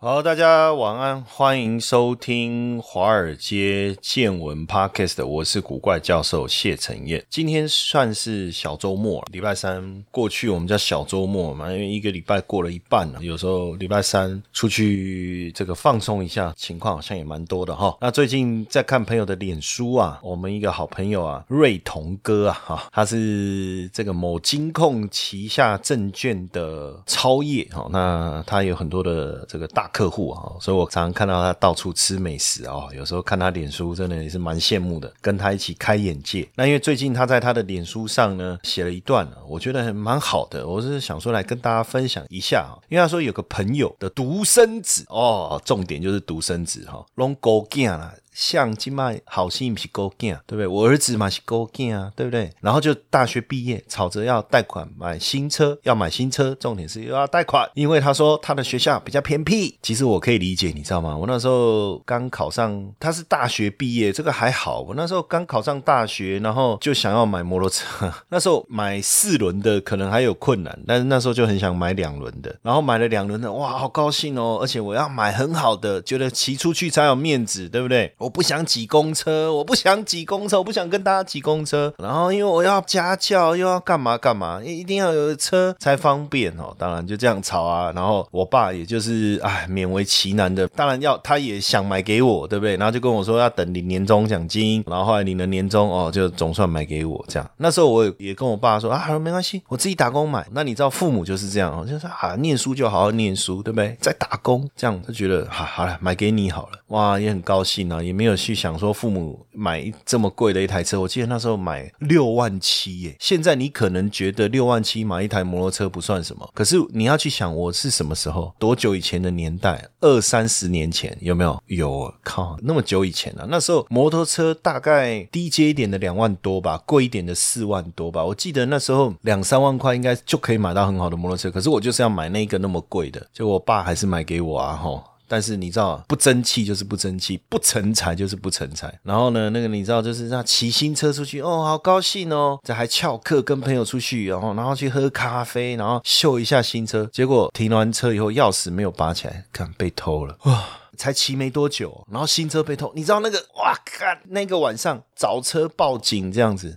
好，大家晚安，欢迎收听华尔街见闻 Podcast， 我是古怪教授谢承彦。今天算是小周末，礼拜三，过去我们叫小周末嘛，因为一个礼拜过了一半了，有时候礼拜三出去这个放松一下，情况好像也蛮多的哈。那最近在看朋友的脸书啊，我们一个好朋友啊，瑞彤哥啊，他是这个某金控旗下证券的超业，那他有很多的这个大客户啊，所以我常常看到他到处吃美食啊，有时候看他脸书真的也是蛮羡慕的，跟他一起开眼界。那因为最近他在他的脸书上呢写了一段，我觉得蛮好的，我是想说来跟大家分享一下。因为他说有个朋友的独生子哦，重点就是独生子哈，拢孤囝啦。像今麦好心不是勾囝，对不对？我儿子嘛是勾囝啊，对不对？然后就大学毕业，吵着要贷款买新车，要买新车，重点是又要贷款，因为他说他的学校比较偏僻。其实我可以理解，你知道吗？我那时候刚考上，他是大学毕业，这个还好。我那时候刚考上大学，然后就想要买摩托车，那时候买4轮的可能还有困难，但是那时候就很想买2轮的，然后买了2轮的，哇，好高兴哦！而且我要买很好的，觉得骑出去才有面子，对不对？我不想挤公车，我不想跟大家挤公车。然后因为我要家教，又要干嘛，一定要有车才方便哦。当然就这样吵啊。然后我爸也就是勉为其难的，当然要他也想买给我，对不对？然后就跟我说要等领年终奖金，然后后来领了年终哦，就总算买给我这样。那时候我也跟我爸说没关系，我自己打工买。那你知道父母就是这样哦，就是念书就好好念书，对不对？再打工这样，就觉得好了，买给你好了。哇，也很高兴啊，也没有去想说父母买这么贵的一台车。我记得那时候买6.7万耶，现在你可能觉得6.7万买一台摩托车不算什么，可是你要去想我是什么时候，多久以前的年代，20-30年前有没有？有，靠，那么久以前啊。那时候摩托车大概低阶一点的2万多吧，贵一点的4万多吧。我记得那时候2-3万块应该就可以买到很好的摩托车，可是我就是要买那个那么贵的，就我爸还是买给我啊吼。但是你知道，不争气就是不争气，不成才就是不成才。然后呢，那个你知道，就是那骑新车出去哦，好高兴哦，这还翘课跟朋友出去，然后去喝咖啡，然后秀一下新车。结果停完车以后，钥匙没有拔起来，看被偷了，哇！才骑没多久，然后新车被偷，你知道那个哇看那个晚上找车报警这样子，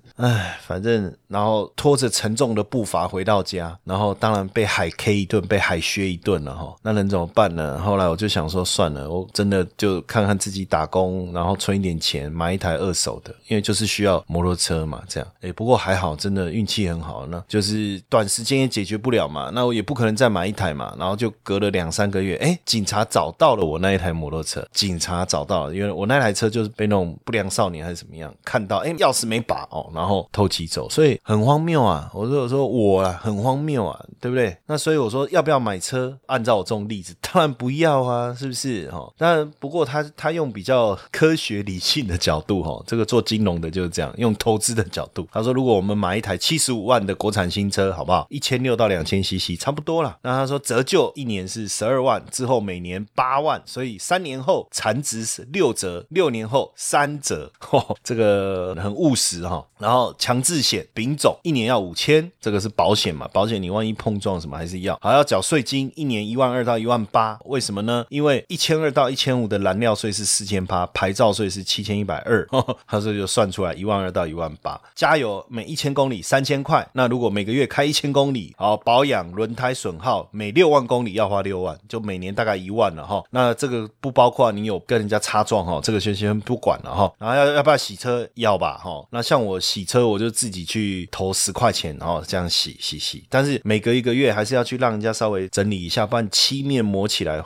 反正然后拖着沉重的步伐回到家，然后当然被海 K 一顿，被海削一顿了哈。那能怎么办呢？后来我就想说算了，我真的就看看自己打工，然后存一点钱买一台二手的，因为就是需要摩托车嘛，这样。不过还好，真的运气很好呢，就是短时间也解决不了嘛，那我也不可能再买一台嘛，然后就隔了2-3个月，警察找到了我那一台摩托车，警察找到了，因为我那台车就是被那种不良少年还是怎么样看到，钥匙没拔哦，然后偷骑走，所以很荒谬啊！我说很荒谬啊，对不对？那所以我说要不要买车？按照我这种例子，当然不要啊，是不是？但不过他用比较科学理性的角度这个做金融的就是这样，用投资的角度，他说如果我们买一台75万的国产新车，好不好？1600到2000cc 差不多啦。那他说折旧1年是12万，之后每年8万，所以3年后残值是6折，6年后3折，这个很务实哈。然后强制险丙种1年要5000，这个是保险嘛，保险你万一碰撞什么还是要，还要缴税金，1年12000到18000，为什么呢？因为1200到1500的燃料税是4000%，牌照税是7120，他说就算出来12000到18000，加油每1000公里3000块，那如果每个月开1000公里，好保养轮胎损耗每6万公里要花6万，就每年大概1万了哈。那这个不包括你有跟人家擦撞哈，这个先不管了哈。然后要不要洗车？要吧哈。那像我洗车，我就自己去投10块钱，然后这样洗。但是每隔一个月还是要去让人家稍微整理一下，不然漆面摸起来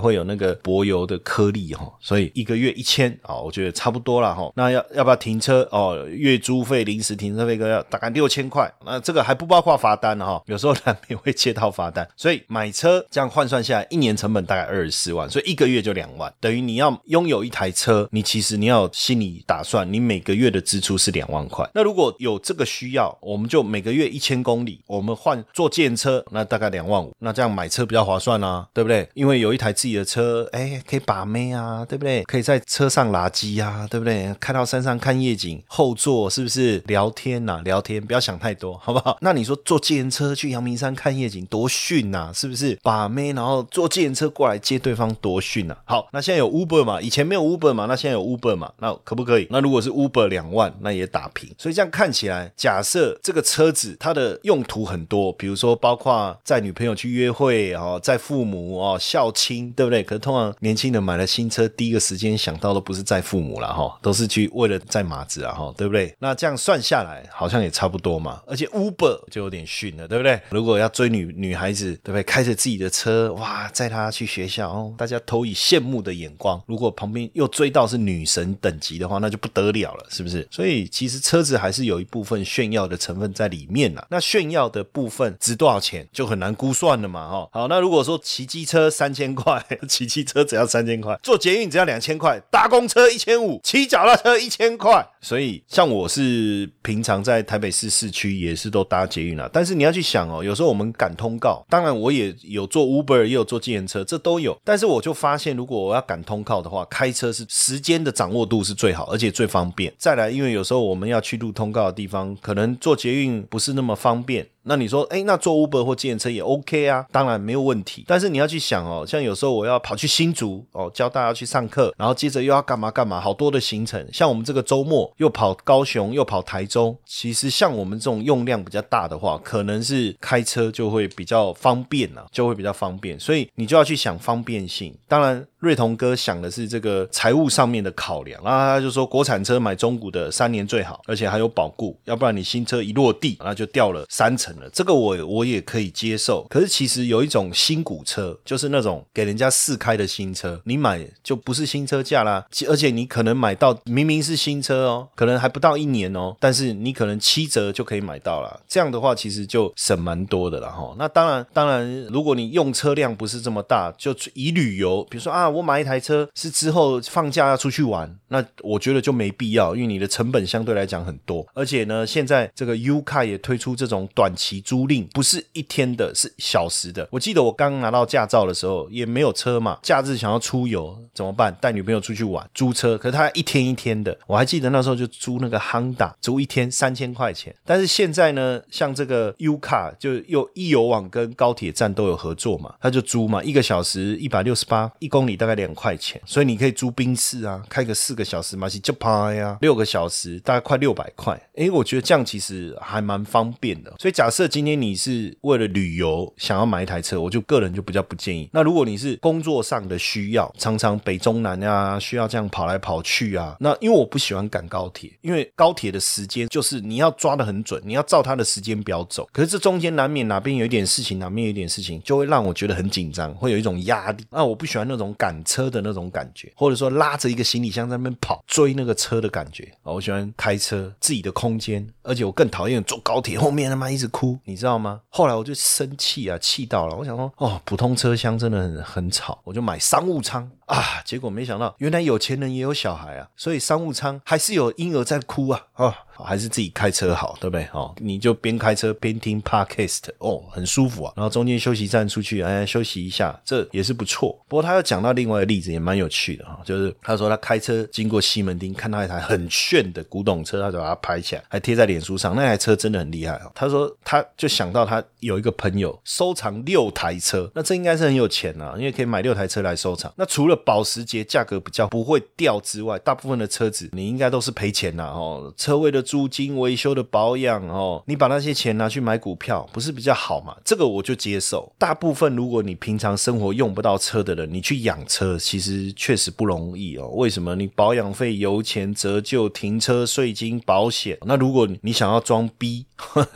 会有那个柏油的颗粒哈。所以一个月1000啊，我觉得差不多啦哈。那要不要停车哦？月租费、临时停车费要大概6000块。那这个还不包括罚单哈，有时候难免会接到罚单。所以买车这样换算下来，一年成本大概24万，所以一个月就2万，等于你要拥有一台车，你其实你要心里打算，你每个月的支出是2万块。那如果有这个需要，我们就每个月1000公里，我们换坐电车，那大概2万5，那这样买车比较划算啊，对不对？因为有一台自己的车，哎，可以把妹啊，对不对？可以在车上拉机啊，对不对？开到山上看夜景，后座是不是聊天啊？聊天不要想太多，好不好？那你说坐电车去阳明山看夜景多逊啊，是不是？把妹然后坐电车过来接对方多逊啊。好，那现在有 Uber 嘛，以前没有 Uber 嘛，那现在有 Uber 嘛，那可不可以？那如果是 Uber 2万，那也打平。所以这样看起来，假设这个车子它的用途很多，比如说包括载女朋友去约会、哦、载父母、哦、孝亲，对不对？可是通常年轻人买了新车，第一个时间想到都不是载父母啦、哦、都是去为了载马子啦、哦、对不对？那这样算下来好像也差不多嘛。而且 Uber 就有点逊了，对不对？如果要追女孩子，对不对？开着自己的车，哇，载她去学校、哦、大家投以羡慕的眼光，如果旁边又追到是女神等级的话，那就不得了了，是不是？所以其实车子还是有一部分炫耀的成分在里面啦。那炫耀的部分值多少钱就很难估算了嘛、哦、好，那如果说骑机车3000块，骑机车只要3000块，坐捷运只要2000块，搭公车1500，骑脚踏车1000块。所以像我是平常在台北市区也是都搭捷运啦，但是你要去想哦，有时候我们赶通告，当然我也有做 Uber 也有做计程车，这都有，但是我就发现如果我要赶通告的话，开车是时间的掌握度是最好而且最方便。再来因为有时候我们要去录通告的地方可能坐捷运不是那么方便，那你说诶，那坐 Uber 或计程车也 OK 啊，当然没有问题。但是你要去想哦，像有时候我要跑去新竹哦，教大家去上课，然后接着又要干嘛干嘛，好多的行程。像我们这个周末又跑高雄又跑台中，其实像我们这种用量比较大的话，可能是开车就会比较方便啊，就会比较方便。所以你就要去想方便性。当然瑞彤哥想的是这个财务上面的考量，那他就说国产车买中古的3年最好，而且还有保固，要不然你新车一落地那就掉了30%了，这个我也可以接受。可是其实有一种新古车，就是那种给人家试开的新车，你买就不是新车价啦，而且你可能买到明明是新车哦，可能还不到1年哦，但是你可能7折就可以买到啦，这样的话其实就省蛮多的啦齁。那当然如果你用车量不是这么大，就以旅游，比如说啊我买一台车是之后放假要出去玩，那我觉得就没必要，因为你的成本相对来讲很多。而且呢现在这个 Ucar 也推出这种短期租赁，不是一天的，是小时的。我记得我刚拿到驾照的时候也没有车嘛，假日想要出游怎么办？带女朋友出去玩租车，可是它一天一天的。我还记得那时候就租那个 Honda， 租一天3000块钱。但是现在呢像这个 Ucar 就又一游网跟高铁站都有合作嘛，它就租嘛，1个小时168，1公里大概2块钱，所以你可以租宾士啊，开个4个小时嘛，是就趴呀，6个小时大概快600块。诶，我觉得这样其实还蛮方便的。所以假设今天你是为了旅游想要买一台车，我就个人就比较不建议。那如果你是工作上的需要，常常北中南啊需要这样跑来跑去啊，那因为我不喜欢赶高铁，因为高铁的时间就是你要抓得很准，你要照它的时间表走，可是这中间难免哪边有一点事情哪边有一点事情，就会让我觉得很紧张，会有一种压力。那我不喜欢那种赶车的那种感觉，或者说拉着一个行李箱在那边跑追那个车的感觉。我喜欢开车自己的空间，而且我更讨厌坐高铁后面他妈一直哭，你知道吗？后来我就生气啊，气到了，我想说哦，普通车厢真的很吵，我就买商务舱啊，结果没想到原来有钱人也有小孩啊，所以商务舱还是有婴儿在哭啊啊，还是自己开车好，对不对？哦，你就边开车边听 podcast 哦，很舒服啊。然后中间休息站出去哎休息一下，这也是不错。不过他又讲到另外的例子也蛮有趣的，就是他说他开车经过西门町，看到一台很炫的古董车，他就把它拍起来还贴在脸书上，那台车真的很厉害哦。他说他就想到他有一个朋友收藏6台车，那这应该是很有钱啊，因为可以买6台车来收藏。那除了了保时捷价格比较不会掉之外，大部分的车子你应该都是赔钱啦、车位的租金、维修的保养、你把那些钱拿去买股票不是比较好嘛？这个我就接受。大部分如果你平常生活用不到车的人，你去养车其实确实不容易哦。为什么？你保养费、油钱、折旧、停车、税金、保险。那如果你想要装逼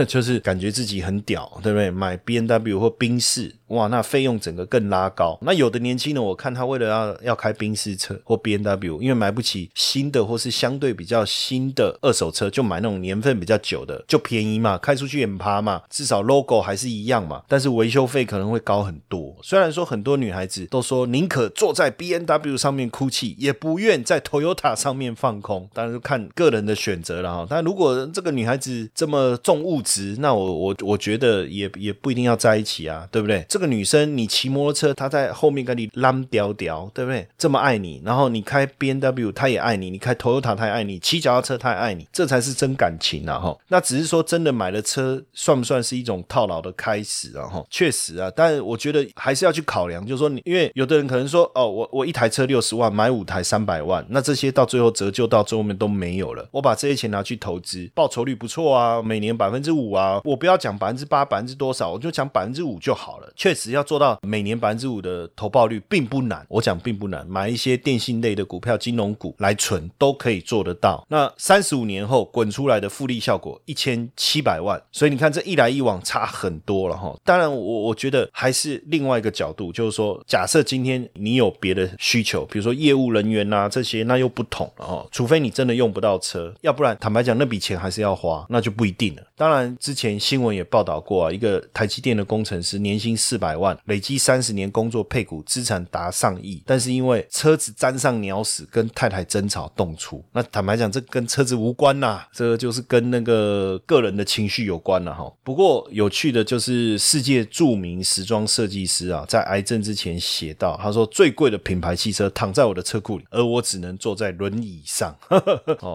就是感觉自己很屌，对不对？买 BMW 或宾士，哇，那费用整个更拉高。那有的年轻人我看他为了要开宾士车或 BMW， 因为买不起新的或是相对比较新的二手车，就买那种年份比较久的，就便宜嘛，开出去也趴嘛，至少 logo 还是一样嘛，但是维修费可能会高很多。虽然说很多女孩子都说宁可坐在 BMW 上面哭泣，也不愿在 Toyota 上面放空，当然就看个人的选择啦。但如果这个女孩子这么重物质，那我觉得也不一定要在一起啊，对不对？这个女生你骑摩托车，她在后面跟你浪屌屌，对不对？这么爱你，然后你开 BMW 她也爱你，你开 Toyota 她也爱你，骑脚踏车她也爱你，这才是真感情啊。那只是说真的买了车算不算是一种套牢的开始啊？确实啊，但我觉得还是要去考量，就是说你因为有的人可能说哦，我一台车60万买5台300万，那这些到最后折旧到最后面都没有了，我把这些钱拿去投资，报酬率不错啊，每年5%啊，我不要讲8%多少，我就讲5%就好了。确实要做到每年5%的投报率并不难，我讲并不难，买一些电信类的股票、金融股来存都可以做得到。那35年后滚出来的复利效果1700万，所以你看这一来一往差很多了。当然我觉得还是另外一个角度，就是说假设今天你有别的需求，比如说业务人员啊这些，那又不同了，除非你真的用不到车，要不然坦白讲那笔钱还是要花，那就不一定了。当然之前新闻也报道过啊，一个台积电的工程师年薪400万，累积30年工作配股，资产达上亿，但是因为车子沾上鸟屎跟太太争吵动粗。那坦白讲这跟车子无关啦、这就是跟那个个人的情绪有关啦。不过有趣的就是世界著名时装设计师啊，在癌症之前写到，他说最贵的品牌汽车躺在我的车库里，而我只能坐在轮椅上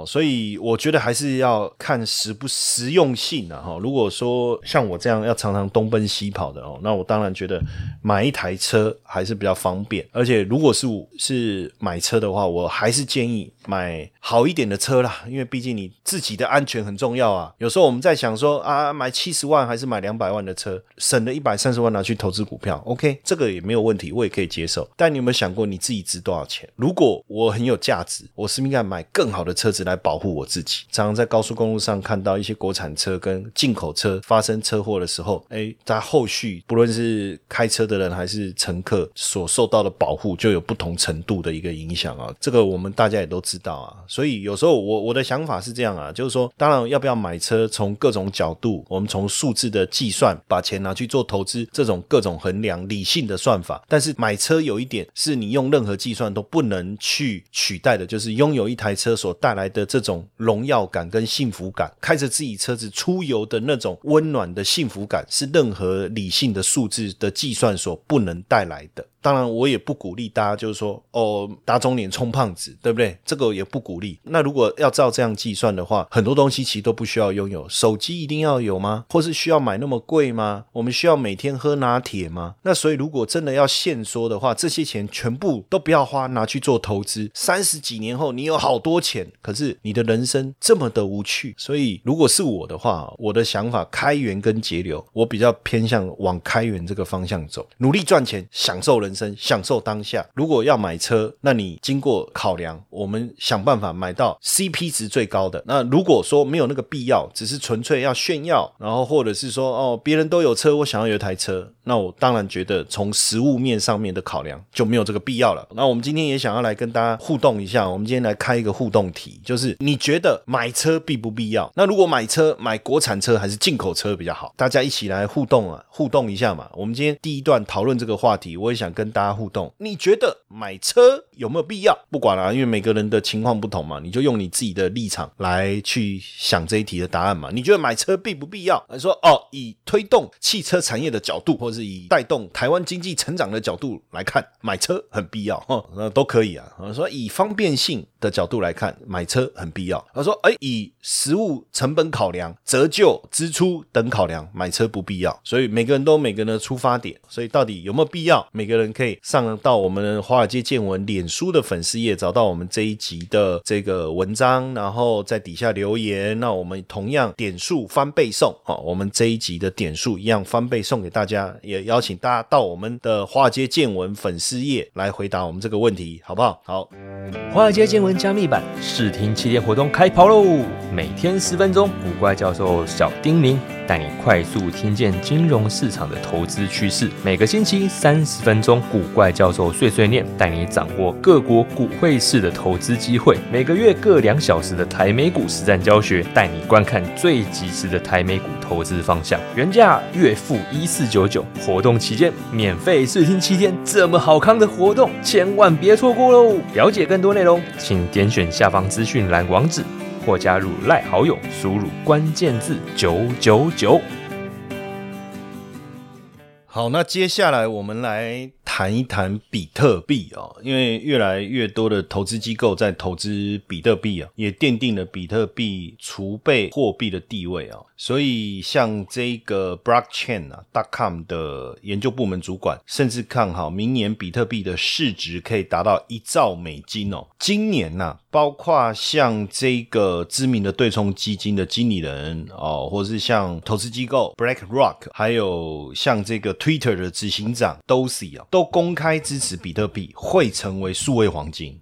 所以我觉得还是要看实用性啊。如果说像我这样要常常东奔西跑的那我当然觉得买一台车还是比较方便，而且如果是买车的话，我还是建议买好一点的车啦，因为毕竟你自己的安全很重要啊。有时候我们在想说啊，买70万还是买200万的车，省了130万拿去投资股票 OK， 这个也没有问题，我也可以接受。但你有没有想过你自己值多少钱？如果我很有价值，我是不是应该买更好的车子来保护我自己？常常在高速公路上看到一些国产车跟进口车发生车祸的时候，它后续不论是开车的人还是乘客所受到的保护就有不同程度的一个影响啊，这个我们大家也都知道啊。所以有时候我的想法是这样啊，就是说当然要不要买车，从各种角度，我们从数字的计算把钱拿去做投资，这种各种衡量理性的算法。但是买车有一点是你用任何计算都不能去取代的，就是拥有一台车所带来的这种荣耀感跟幸福感，开着自己车子出游的那种温暖的幸福感，是任何理性的数字的计算所不能带来的。当然我也不鼓励大家就是说打肿脸充胖子，对不对？这个也不鼓励。那如果要照这样计算的话，很多东西其实都不需要拥有。手机一定要有吗？或是需要买那么贵吗？我们需要每天喝拿铁吗？那所以如果真的要限缩的话，这些钱全部都不要花，拿去做投资。30几年后你有好多钱，可是你的人生这么的无趣。所以如果是我的话，我的想法开源跟节流，我比较偏向往开源这个方向走，努力赚钱，享受人生，享受当下。如果要买车，那你经过考量，我们想办法买到 CP 值最高的。那如果说没有那个必要，只是纯粹要炫耀，然后或者是说别人都有车，我想要有一台车，那我当然觉得从实物面上面的考量就没有这个必要了。那我们今天也想要来跟大家互动一下，我们今天来开一个互动题，就是你觉得买车必不必要？那如果买车，买国产车还是进口车比较好？大家一起来互动一下嘛。我们今天第一段讨论这个话题，我也想跟大家互动，你觉得买车有没有必要？不管啦、因为每个人的情况不同嘛，你就用你自己的立场来去想这一题的答案嘛。你觉得买车必不必要？说以推动汽车产业的角度，或是以带动台湾经济成长的角度来看，买车很必要那都可以啊。说以方便性的角度来看，买车很必要。他说以实物成本考量、折旧、支出等考量，买车不必要。所以每个人都有每个人的出发点，所以到底有没有必要，每个人可以上到我们华尔街见闻脸书的粉丝页，找到我们这一集的这个文章，然后在底下留言，那我们同样点数翻倍送，我们这一集的点数一样翻倍送给大家，也邀请大家到我们的华尔街见闻粉丝页来回答我们这个问题，好不好？好，华尔街见闻加密版试听系列活动开跑喽！每天10分钟，古怪教授小叮咛带你快速听见金融市场的投资趋势。每个星期30分钟，古怪教授碎碎念带你掌握各国股汇市的投资机会。每个月各2小时的台美股实战教学，带你观看最及时的台美股投资方向。原价月付$1499，活动期间免费试听7天，这么好康的活动千万别错过喽！了解更多内容，请点选下方资讯栏网址，或加入LINE好友，输入关键字999。好，那接下来我们来谈一谈比特币哦，因为越来越多的投资机构在投资比特币啊，也奠定了比特币储备货币的地位啊。所以像这个 blockchain.com 的研究部门主管甚至看好明年比特币的市值可以达到$1兆美金哦。今年啊，包括像这个知名的对冲基金的经理人哦，或是像投资机构 BlackRock， 还有像这个 Twitter 的执行长 Dorsey 啊，都公开支持比特币会成为数位黄金。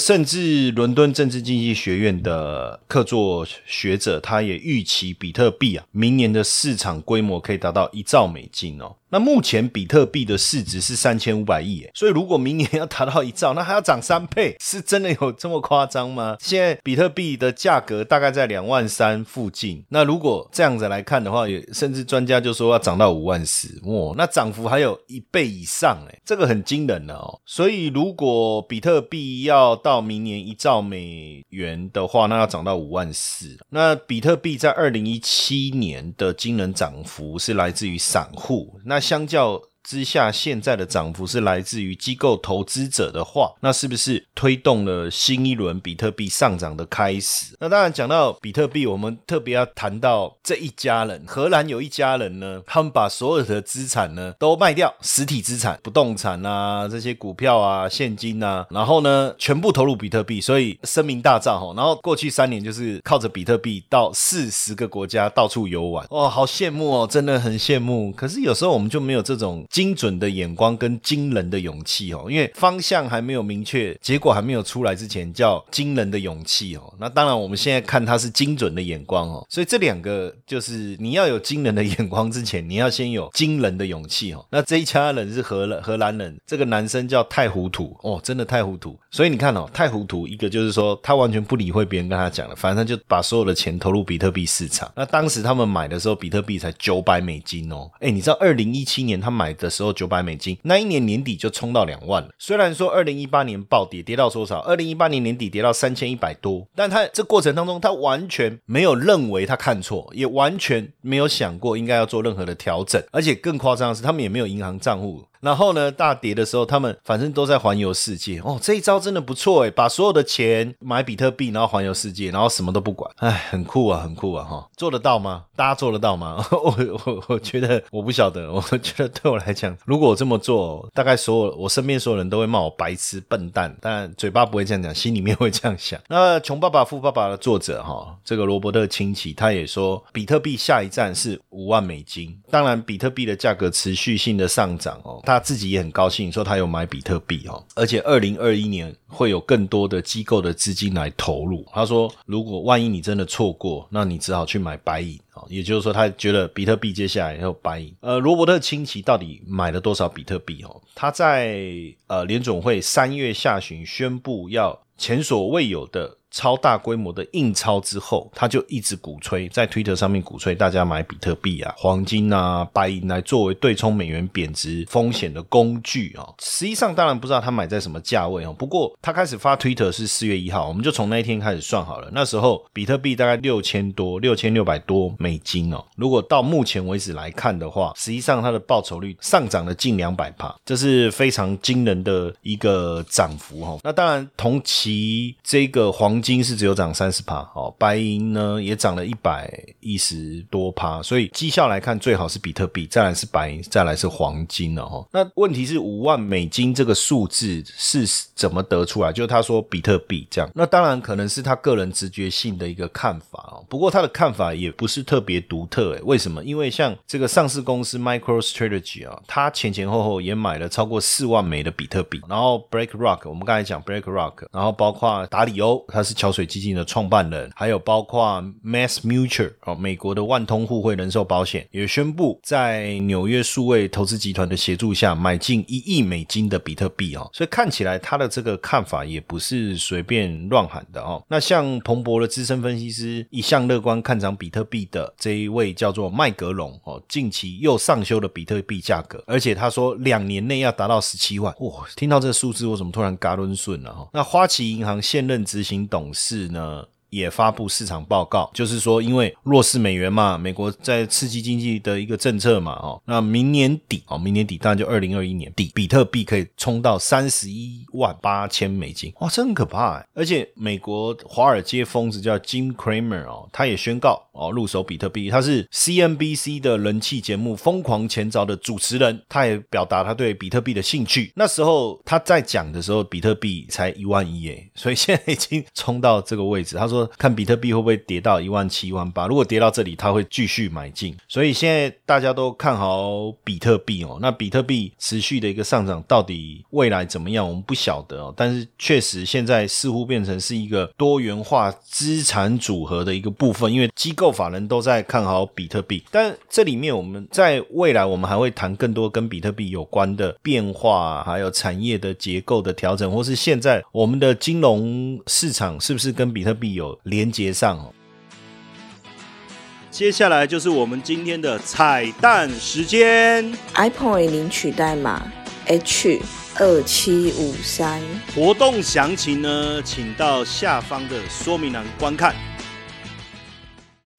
甚至伦敦政治经济学院的客座学者，他也预期比特币啊，明年的市场规模可以达到$1兆美金哦。那目前比特币的市值是3500亿耶，所以如果明年要达到1兆，那还要涨3倍，是真的有这么夸张吗？现在比特币的价格大概在23000附近，那如果这样子来看的话，也甚至专家就说要涨到54000，那涨幅还有1倍以上耶，这个很惊人了哦。所以如果比特币要到明年$1兆美元的话，那要涨到54000。那比特币在2017年的惊人涨幅是来自于散户，那相较之下，现在的涨幅是来自于机构投资者的话，那是不是推动了新一轮比特币上涨的开始？那当然讲到比特币，我们特别要谈到这一家人，荷兰有一家人呢，他们把所有的资产呢都卖掉，实体资产，不动产啊，这些股票啊，现金啊，然后呢全部投入比特币，所以声名大噪然后过去3年就是靠着比特币到40个国家到处游玩。哦，好羡慕哦，真的很羡慕。可是有时候我们就没有这种精准的眼光跟惊人的勇气哦，因为方向还没有明确，结果还没有出来之前叫惊人的勇气哦。那当然我们现在看它是精准的眼光哦，所以这两个就是你要有惊人的眼光之前，你要先有惊人的勇气哦。那这一家人是荷兰人，这个男生叫太糊涂哦，真的太糊涂。所以你看哦，太糊涂一个就是说他完全不理会别人跟他讲了，反正他就把所有的钱投入比特币市场。那当时他们买的时候，比特币才$900哦。诶，你知道2017年他买的时候$900，那一年年底就冲到2万了。虽然说2018年暴跌，跌到多少 ?2018 年年底跌到3100多，但他这过程当中他完全没有认为他看错，也完全没有想过应该要做任何的调整，而且更夸张的是他们也没有银行账户。然后呢，大跌的时候他们反正都在环游世界哦，这一招真的不错耶，把所有的钱买比特币，然后环游世界，然后什么都不管。哎，很酷啊，很酷啊齁。做得到吗？大家做得到吗？我觉得我不晓得，我觉得对我来讲，如果我这么做，大概我身边所有人都会骂我白痴笨蛋，但嘴巴不会这样讲，心里面会这样想。那穷爸爸富爸爸的作者齁，这个罗伯特清崎，他也说比特币下一站是$5万美金。当然比特币的价格持续性的上涨哦，他自己也很高兴说他有买比特币哦，而且2021年会有更多的机构的资金来投入。他说如果万一你真的错过，那你只好去买白银，也就是说他觉得比特币接下来要白银。罗伯特清崎到底买了多少比特币哦？他在联准会3月下旬宣布要前所未有的超大规模的印钞之后，他就一直鼓吹，在 Twitter 上面鼓吹大家买比特币啊、黄金啊、白银来作为对冲美元贬值风险的工具哦。实际上当然不知道他买在什么价位哦，不过他开始发 Twitter 是4月1号，我们就从那一天开始算好了。那时候比特币大概$6600多哦。如果到目前为止来看的话，实际上它的报酬率上涨了近 200%， 这是非常惊人的一个涨幅哦。那当然同期这个黄黄金是只有涨 30%、哦、白银呢也涨了110多%，所以绩效来看最好是比特币，再来是白银，再来是黄金了、哦、那问题是5万美金这个数字是怎么得出来，就是他说比特币这样，那当然可能是他个人直觉性的一个看法、哦、不过他的看法也不是特别独特，为什么？因为像这个上市公司 MicroStrategy、哦、他前后后也买了超过4万枚的比特币，然后 BlackRock 我们刚才讲 BlackRock， 然后包括达里欧他是桥水基金的创办人，还有包括 MassMutual、哦、美国的万通互惠人寿保险也宣布在纽约数位投资集团的协助下买进1亿美金的比特币、哦、所以看起来他的这个看法也不是随便乱喊的、哦、那像彭博的资深分析师一向乐观看涨比特币的这一位叫做麦格龙、哦、近期又上修了比特币价格，而且他说2年内要达到17万，哇！听到这个数字我怎么突然嘎抡顺了、啊、那花旗银行现任执行董事呢也发布市场报告，就是说因为弱势美元嘛，美国在刺激经济的一个政策嘛、哦、那明年底当然就2021年底比特币可以冲到31万8千美金，哇，这很可怕耶。而且美国华尔街疯子叫 Jim Cramer、哦、他也宣告、哦、入手比特币，他是 CNBC 的人气节目疯狂前朝的主持人，他也表达他对比特币的兴趣，那时候他在讲的时候比特币才1万1耶，所以现在已经冲到这个位置，他说看比特币会不会跌到17800，如果跌到这里他会继续买进，所以现在大家都看好比特币哦。那比特币持续的一个上涨到底未来怎么样我们不晓得哦，但是确实现在似乎变成是一个多元化资产组合的一个部分，因为机构法人都在看好比特币，但这里面我们在未来我们还会谈更多跟比特币有关的变化，还有产业的结构的调整，或是现在我们的金融市场是不是跟比特币有连结上、哦、接下来就是我们今天的彩蛋时间， iPoint 领取代码 H2753， 活动详情呢请到下方的说明栏观看。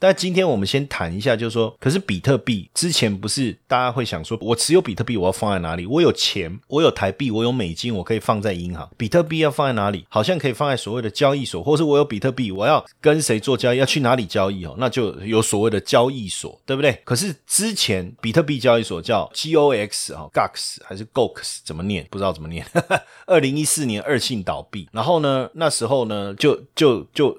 但今天我们先谈一下，就是说可是比特币之前不是大家会想说我持有比特币我要放在哪里，我有钱我有台币我有美金我可以放在银行，比特币要放在哪里，好像可以放在所谓的交易所，或是我有比特币我要跟谁做交易，要去哪里交易、哦、那就有所谓的交易所，对不对？可是之前比特币交易所叫 GOX、哦、GOX 还是 GOX 怎么念不知道怎么念2014年恶性倒闭，然后呢那时候呢就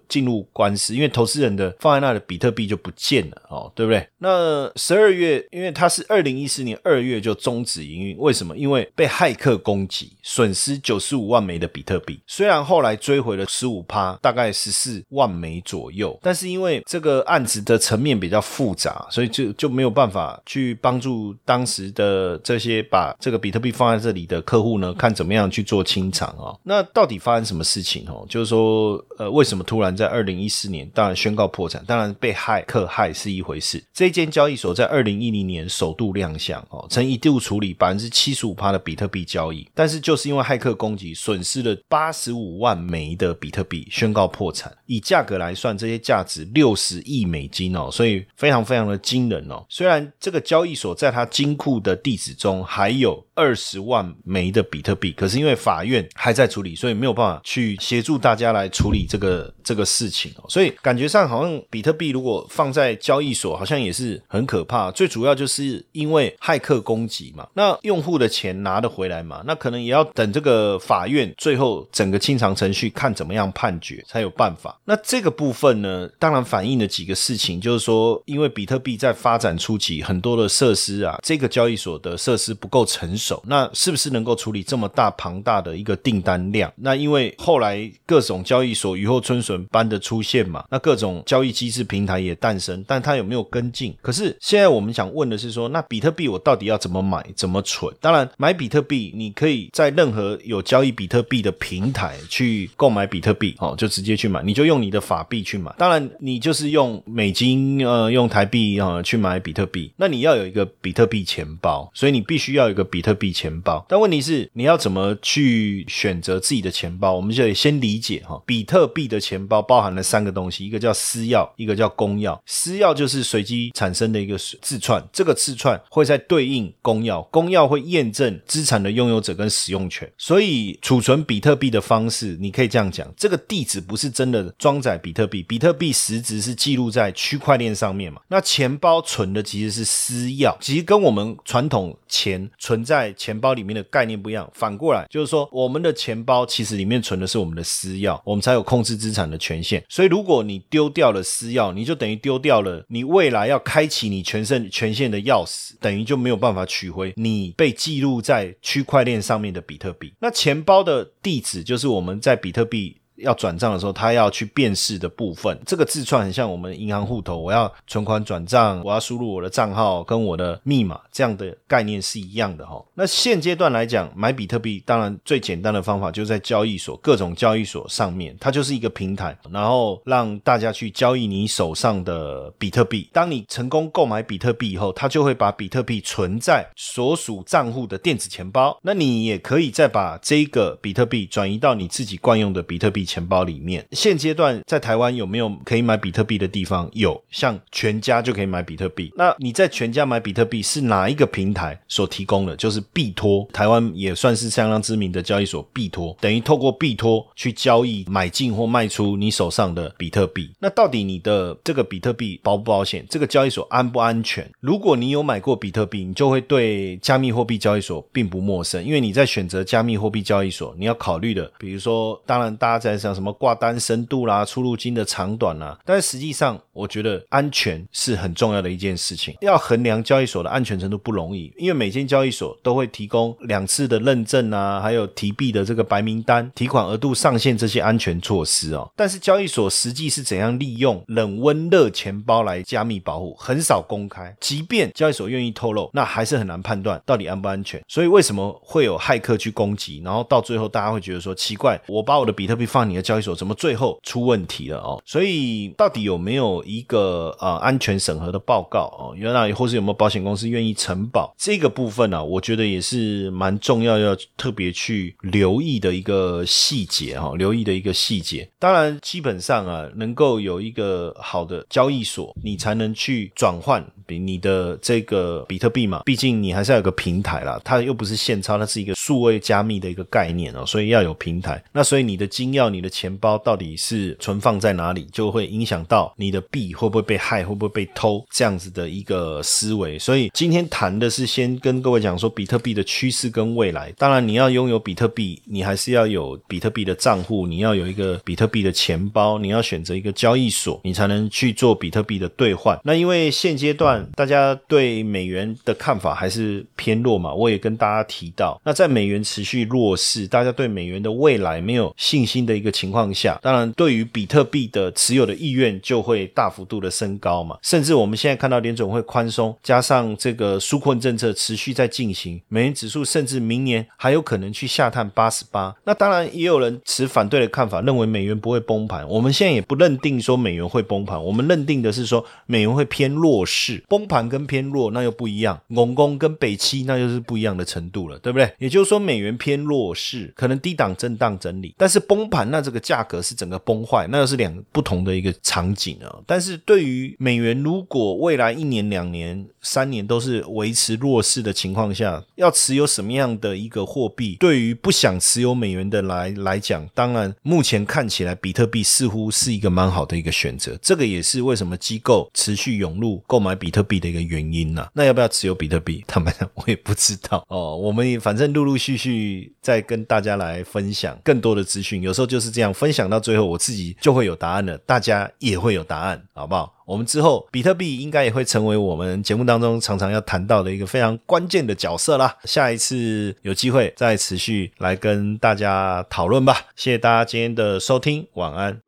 进入官司，因为投资人的放在那里比特币就不见了、哦、对不对？那12月因为它是2014年2月就终止营运，为什么？因为被骇客攻击损失95万枚的比特币，虽然后来追回了 15%， 大概14万枚左右，但是因为这个案子的层面比较复杂，所以就没有办法去帮助当时的这些把这个比特币放在这里的客户呢看怎么样去做清偿、哦、那到底发生什么事情、哦、就是说为什么突然在2014年当然宣告破产，当然被骇客害是一回事，这间交易所在2010年首度亮相、哦、曾一度处理 75% 的比特币交易，但是就是因为骇客攻击损失了85万枚的比特币宣告破产，以价格来算这些价值60亿美金、哦、所以非常非常的惊人、哦、虽然这个交易所在它金库的地址中还有20万枚的比特币，可是因为法院还在处理，所以没有办法去协助大家来处理这个事情、哦、所以感觉上好像比特币如果放在交易所好像也是很可怕，最主要就是因为骇客攻击嘛，那用户的钱拿得回来嘛，那可能也要等这个法院最后整个清偿程序看怎么样判决才有办法。那这个部分呢当然反映了几个事情，就是说因为比特币在发展初期很多的设施啊，这个交易所的设施不够成熟，那是不是能够处理这么大庞大的一个订单量，那因为后来各种交易所雨后春笋般的出现嘛，那各种交易机制平台也诞生，但它有没有跟进？可是现在我们想问的是说，那比特币我到底要怎么买怎么存？当然买比特币你可以在任何有交易比特币的平台去购买比特币、哦、就直接去买，你就用你的法币去买，当然你就是用美金用台币去买比特币，那你要有一个比特币钱包，所以你必须要有一个比特币钱包，但问题是你要怎么去选择自己的钱包？我们就得先理解、哦、比特币的钱包包含了3个东西，一个叫私钥，一个叫公公钥，私钥就是随机产生的一个字串，这个字串会再对应公钥，公钥会验证资产的拥有者跟使用权。所以储存比特币的方式你可以这样讲，这个地址不是真的装载比特币，比特币实质是记录在区块链上面嘛。那钱包存的其实是私钥，其实跟我们传统钱存在钱包里面的概念不一样，反过来就是说我们的钱包其实里面存的是我们的私钥，我们才有控制资产的权限。所以如果你丢掉了私钥，你就等于丢掉了你未来要开启你权限的钥匙，等于就没有办法取回你被记录在区块链上面的比特币。那钱包的地址就是我们在比特币要转账的时候他要去辨识的部分，这个字串很像我们银行户头，我要存款转账，我要输入我的账号跟我的密码，这样的概念是一样的齁。那现阶段来讲买比特币当然最简单的方法就是在交易所，各种交易所上面它就是一个平台，然后让大家去交易你手上的比特币。当你成功购买比特币以后，它就会把比特币存在所属账户的电子钱包，那你也可以再把这个比特币转移到你自己惯用的比特币钱包里面。现阶段在台湾有没有可以买比特币的地方？有，像全家就可以买比特币。那你在全家买比特币是哪一个平台所提供的？就是币托，台湾也算是相当知名的交易所币托，等于透过币托去交易买进或卖出你手上的比特币。那到底你的这个比特币保不保险？这个交易所安不安全？如果你有买过比特币，你就会对加密货币交易所并不陌生，因为你在选择加密货币交易所你要考虑的，比如说当然大家在像什么挂单深度啦、出入金的长短啦，但是实际上我觉得安全是很重要的一件事情。要衡量交易所的安全程度不容易，因为每间交易所都会提供2次的认证啊，还有提币的这个白名单、提款额度上限这些安全措施哦。但是交易所实际是怎样利用冷温热钱包来加密保护，很少公开。即便交易所愿意透露，那还是很难判断到底安不安全。所以为什么会有骇客去攻击，然后到最后大家会觉得说奇怪，我把我的比特币放你的交易所怎么最后出问题了哦？所以到底有没有一个安全审核的报告哦？原来或是有没有保险公司愿意承保这个部分啊？我觉得也是蛮重要要特别去留意的一个细节哦，留意的一个细节。当然基本上啊，能够有一个好的交易所你才能去转换你的这个比特币嘛，毕竟你还是要有个平台啦，它又不是现钞，它是一个数位加密的一个概念哦，所以要有平台。那所以你的金钥、你的钱包到底是存放在哪里，就会影响到你的币会不会被害、会不会被偷，这样子的一个思维。所以今天谈的是先跟各位讲说比特币的趋势跟未来。当然你要拥有比特币，你还是要有比特币的账户，你要有一个比特币的钱包，你要选择一个交易所，你才能去做比特币的兑换。那因为现阶段大家对美元的看法还是偏弱嘛，我也跟大家提到，那在美元持续弱势，大家对美元的未来没有信心的一个情况下，当然对于比特币的持有的意愿就会大幅度的升高嘛。甚至我们现在看到联准会宽松，加上这个纾困政策持续在进行，美元指数甚至明年还有可能去下探88。那当然也有人持反对的看法，认为美元不会崩盘。我们现在也不认定说美元会崩盘，我们认定的是说美元会偏弱势，崩盘跟偏弱那又不一样，拱拱跟北七那又是不一样的程度了，对不对？也就是说美元偏弱势，可能低档震荡整理，但是崩盘那这个价格是整个崩坏，那又是两不同的一个场景哦。但是对于美元如果未来1年、2年、3年都是维持弱势的情况下，要持有什么样的一个货币，对于不想持有美元的来讲，当然目前看起来比特币似乎是一个蛮好的一个选择。这个也是为什么机构持续涌入购买比特币的一个原因啦。那要不要持有比特币？坦白讲，我也不知道哦。我们反正陆陆续续再跟大家来分享更多的资讯，有时候就是这样分享到最后，我自己就会有答案了，大家也会有答案，好不好？我们之后比特币应该也会成为我们节目当中常常要谈到的一个非常关键的角色啦，下一次有机会再持续来跟大家讨论吧。谢谢大家今天的收听，晚安。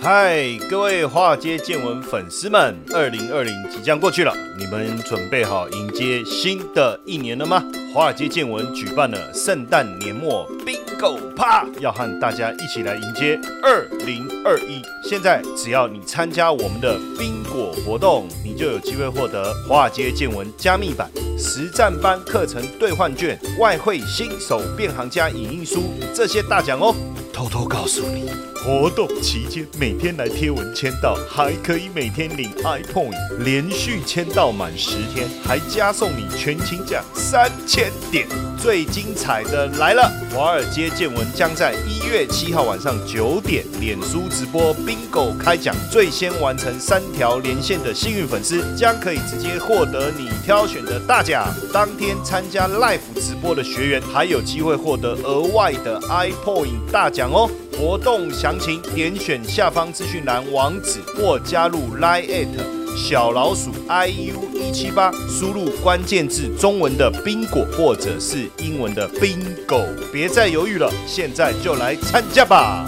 嗨，各位华尔街见闻粉丝们，2020即将过去了，你们准备好迎接新的一年了吗？华尔街见闻举办了圣诞年末 Bingo 趴，要和大家一起来迎接2021。现在只要你参加我们的宾果活动，你就有机会获得华尔街见闻加密版、实战班课程兑换券、外汇新手变行家影印书这些大奖哦。偷偷告诉你，活动期间每天来贴文签到，还可以每天领 iPoint， 连续签到满10天，还加送你全勤奖3000点。最精彩的来了，华尔街见闻将在1月7号晚上9点，脸书直播 Bingo 开奖，最先完成3条连线的幸运粉丝将可以直接获得你挑选的大奖。当天参加 Live 直播的学员还有机会获得额外的 iPoint 大奖哦！活动详情点选下方资讯栏网址，或加入 LINE@ 小老鼠 IU178，输入关键字中文的冰果或者是英文的 Bingo。 别再犹豫了，现在就来参加吧！